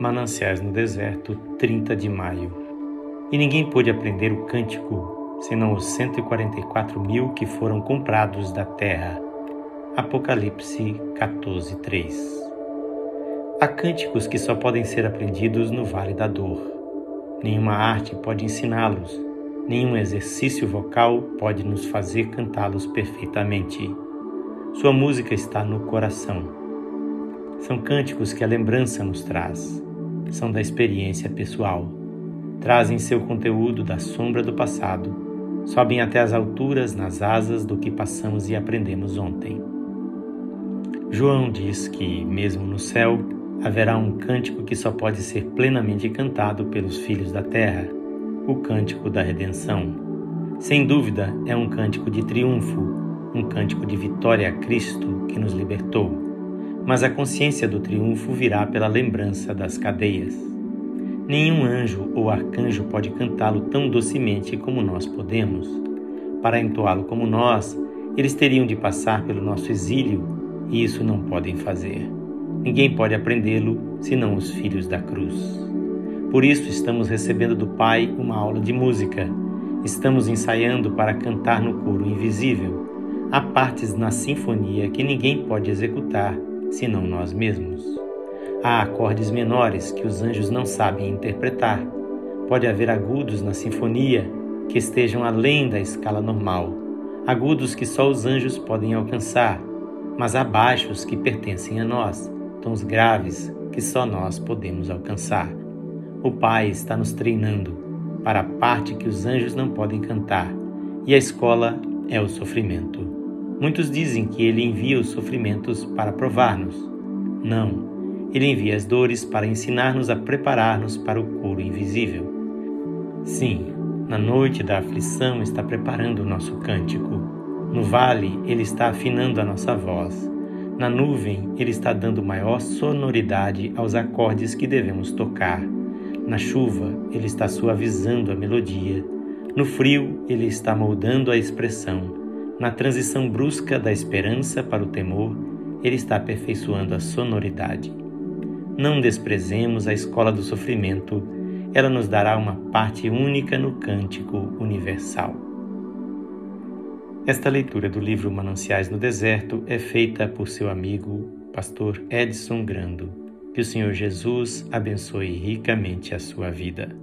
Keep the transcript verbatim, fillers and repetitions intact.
Mananciais no Deserto, trinta de maio. E ninguém pôde aprender o cântico, senão os cento e quarenta e quatro mil que foram comprados da terra. Apocalipse catorze, três. Há cânticos que só podem ser aprendidos no Vale da Dor. Nenhuma arte pode ensiná-los, nenhum exercício vocal pode nos fazer cantá-los perfeitamente. Sua música está no coração. São cânticos que a lembrança nos traz. São da experiência pessoal. Trazem seu conteúdo da sombra do passado. Sobem até as alturas nas asas do que passamos e aprendemos ontem. João diz que, mesmo no céu, haverá um cântico que só pode ser plenamente cantado pelos filhos da terra, o cântico da redenção. Sem dúvida, é um cântico de triunfo, um cântico de vitória a Cristo que nos libertou. Mas a consciência do triunfo virá pela lembrança das cadeias. Nenhum anjo ou arcanjo pode cantá-lo tão docemente como nós podemos. Para entoá-lo como nós, eles teriam de passar pelo nosso exílio, e isso não podem fazer. Ninguém pode aprendê-lo senão os filhos da cruz. Por isso estamos recebendo do Pai uma aula de música. Estamos ensaiando para cantar no coro invisível. Há partes na sinfonia que ninguém pode executar senão nós mesmos. Há acordes menores que os anjos não sabem interpretar. Pode haver agudos na sinfonia que estejam além da escala normal, agudos que só os anjos podem alcançar, mas há baixos que pertencem a nós, tons graves que só nós podemos alcançar. O Pai está nos treinando para a parte que os anjos não podem cantar, e a escola é o sofrimento. Muitos dizem que Ele envia os sofrimentos para provar-nos. Não. Ele envia as dores para ensinar-nos a preparar-nos para o coro invisível. Sim, na noite da aflição está preparando o nosso cântico. No vale, Ele está afinando a nossa voz. Na nuvem, Ele está dando maior sonoridade aos acordes que devemos tocar. Na chuva, Ele está suavizando a melodia. No frio, Ele está moldando a expressão. Na transição brusca da esperança para o temor, Ele está aperfeiçoando a sonoridade. Não desprezemos a escola do sofrimento, ela nos dará uma parte única no cântico universal. Esta leitura do livro Mananciais no Deserto é feita por seu amigo, pastor Edson Grando. Que o Senhor Jesus abençoe ricamente a sua vida.